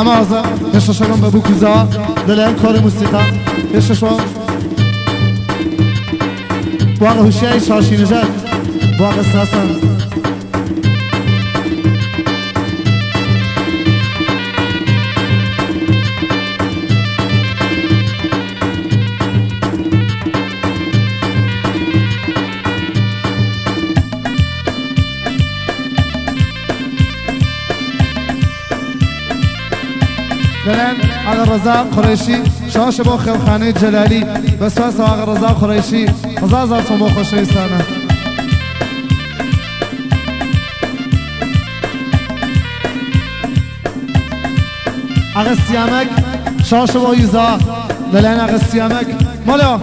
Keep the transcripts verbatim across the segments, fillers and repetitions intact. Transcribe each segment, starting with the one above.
اما ازا هششون به بوکوزا دلیم کار موسیقا هششون واقع هوشیاری شاشی نجات واقع ساسان آقا رضا قریشی شاش با خیلخانه جلالی بسواس آقا رضا قریشی هزار از با خوشی سانه آقا سیامک شاش با یوزا دلان آقا سیامک مالا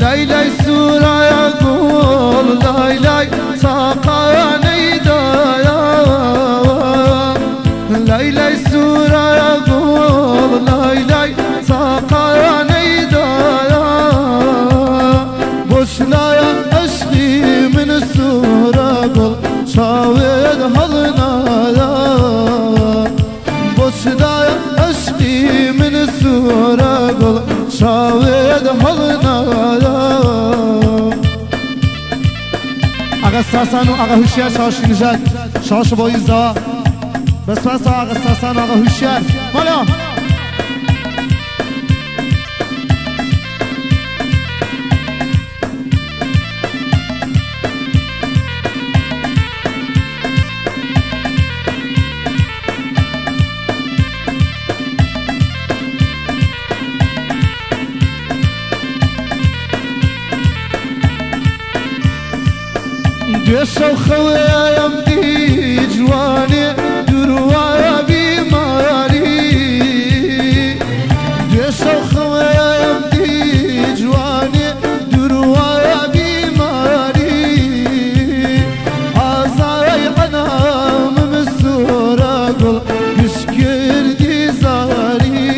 لای لای سورای گل لای لای ساقانی دارا لای لای سورای گل لای لای ساقانی دارا بوشلای عشقی من سورای گل شاید حال ندارا بوشلای عشقی من سورای گل شاید حال آقا ساسان و آقا هوشیار شاش نجات شاش بایزا بس بس آقا ساسان آقا هوشیار مالا شو خویم دی جوانی دروا بیماری شو خویم دی جوانی دروا بیماری آزاری عنام مسورا گل گشکردی زاری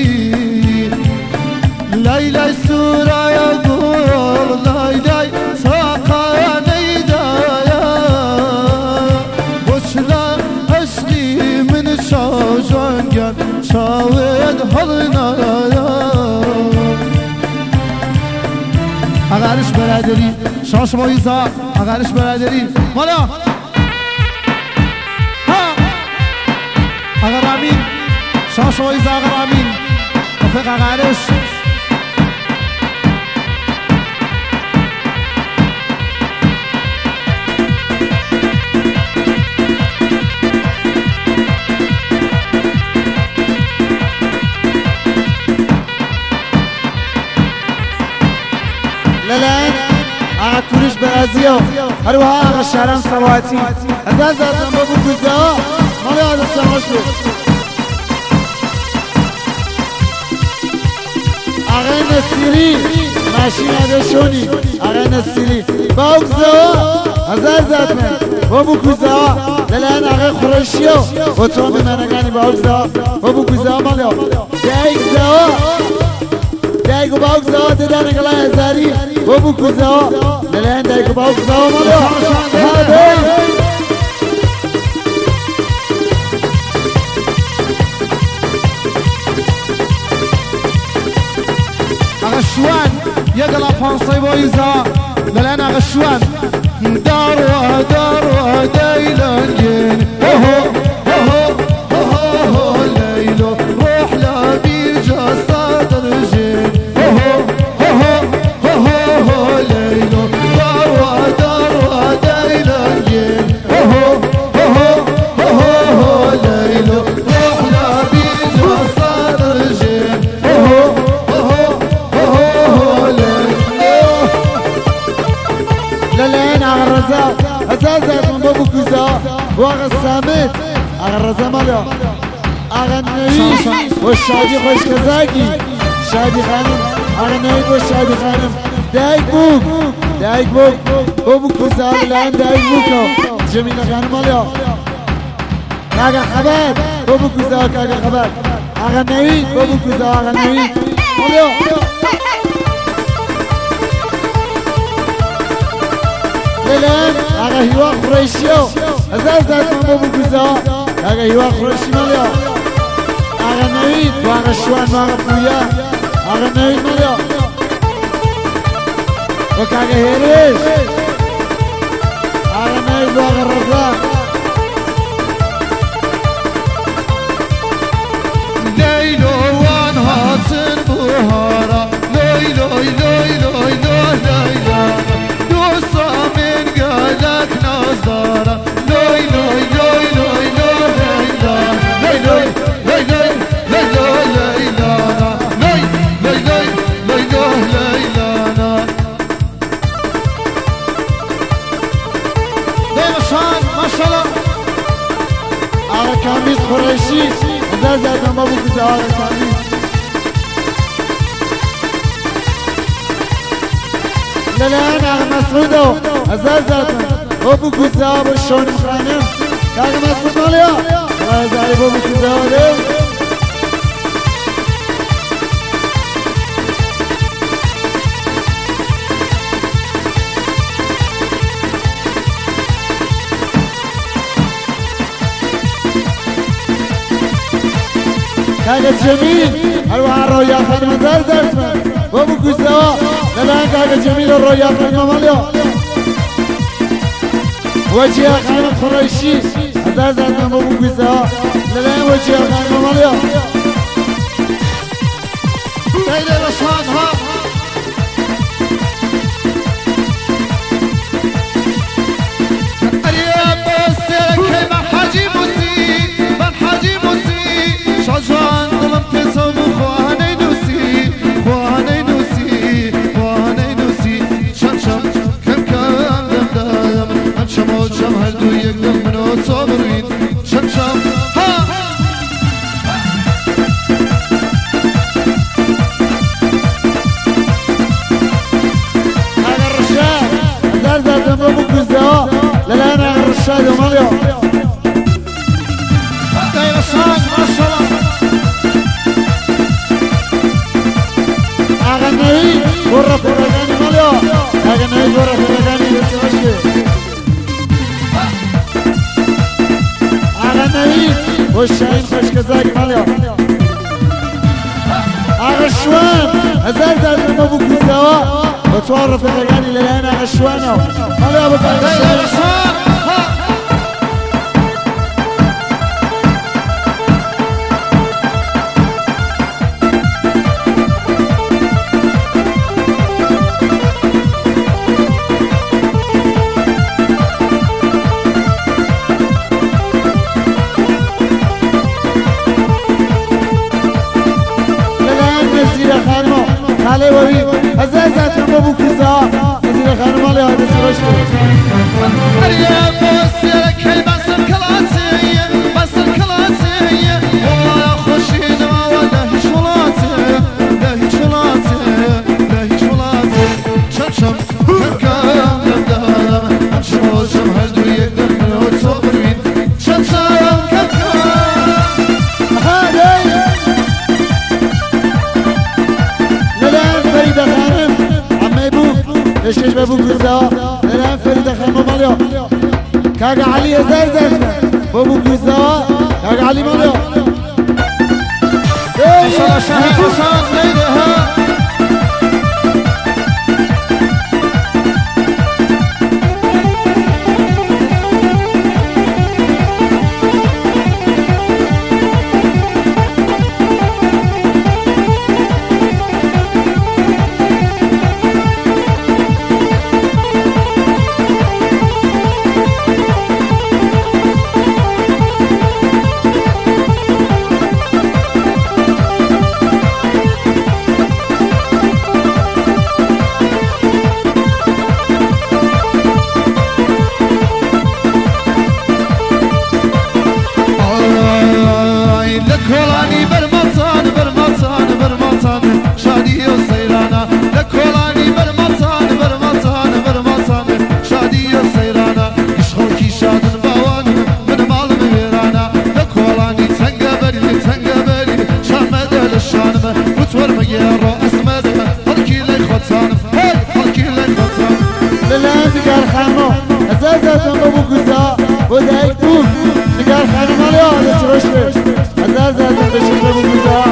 لای لای سورا گل لای لای ساقانی شاجان گل شاید حال ندارم اگرش برادری شاش بایزا اگرش برادری مالا ها اگر امین شاش بایزا اگر امین افق اگرش کوروش برازیو هروها آقا شهرام سواتی از از ازم بابو گوزا مالی آدم سماشو آقا نسیری ماشین ادشونی آقا نسیری با گوزا از از ازم بابو گوزا دلان آقا خورشیو و تو هم منگانی با گوزا بابو گوزا مالی دای گوزا دای گو با گوزا دیدن گلای ازاری بابو گوزا دلان دای کو باو زاو مالو اغشوان يقلا فانصي بايزا دلان اغشوان دار ودار وديلنجين اوه اوه اوه ليلو روح لا بيرجا صدر جين اوه اوه واقع سامت آقا رضا مالا آقا نوید و شادی خوشگذاکی شادی خانم آقا نوید و شادی خانم دایک بوک دایک بوک بابو کزا بلان دایک بوکو جمینه خانم مالا آقا خبر بابو کزا آقا خبر آقا نوید بابو کزا آقا نوید مالا بلن اگه هیوا خورشیو از از داد ما بگذار اگه هیوا خورشی مالیا اگه نوید و اگه شوان و اگه پویا اگه نوید مالیا و که اگه هیرش اگه نوید و اگه رضا لیلوان حاصل بوهارا لیلوی لیلوی لیلوی Zara, noi, noi, noi, noi, noi, noi, noi, noi, noi. بابو کوزا و شانم خانم کاغ مسعود مالیا از علی بابو کوزا ده کاغ جمیل الوه رویا خانم زرد بابو کوزا لالان کاغ جمیل رویا خانم مالیا وجه خانم خورشی از از نامو بگذار لالای وجه خانم مالیا دیده رشاد ها قریب بسر که من حجی موسی من حجی موسی شجان دلم تزم خواهنه نوسی خواهنه نوسی خواهنه نوسی شم شم کم کم دم دم شم و شم هر دو یک دم منو صبرید شم شم ها اگر رشاد در زدم بابو گزده ها للان اگر رشاد و مالیا دای رشاد ماشالله اگر نهی برا پرگانی مالیا اگر نهی برا پرگانی بسیاشی وشاین خوشگذاک مالیا عرشوان هزار دادن ما بگذار و تو عرف دگانی لیان عرشوانو مالیا بگذار Let's go, Hammer. بوده یک دو دیگر خانمالی آده چروش بید هزار زده بشکل بوده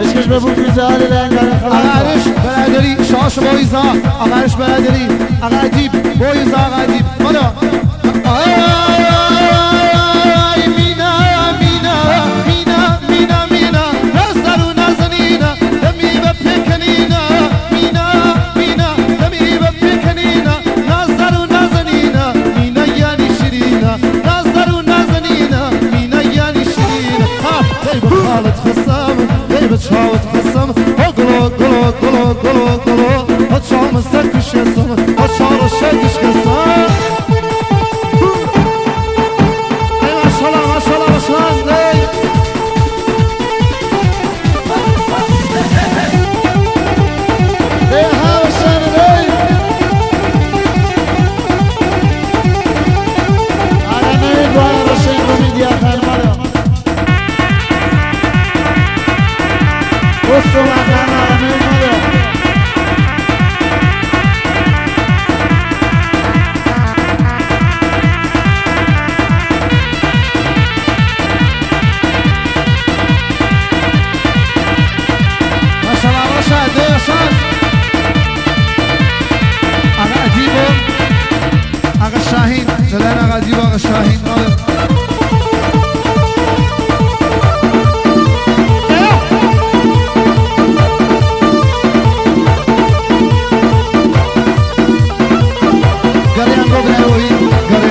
اشکش ببود بیزاری لنگره خواهد اقرش برادری شاش بایزا اقرش برادری اقردیب بایزا اقردیب مانا آی مینا مینا مینا مینا مینا نزدرو نزنینا دمی بپکنینا مینا مینا دمی بپکنینا نزدرو نزنینا مینا یعنی شرینا نزدرو نزنینا مینا یعنی شرینا ای بخالت خسام بچاوت قسم اغلو غلو غلو غلو غلو اچام سرکش قسم اچار شدش قسم ای ماشاءالله ماشاءالله ماشاءالله ای هاوشان ای آدمی باید روشن بودی آخر What's the matter? Aga Shahin, Jalal Aga Diba Aga Shahin.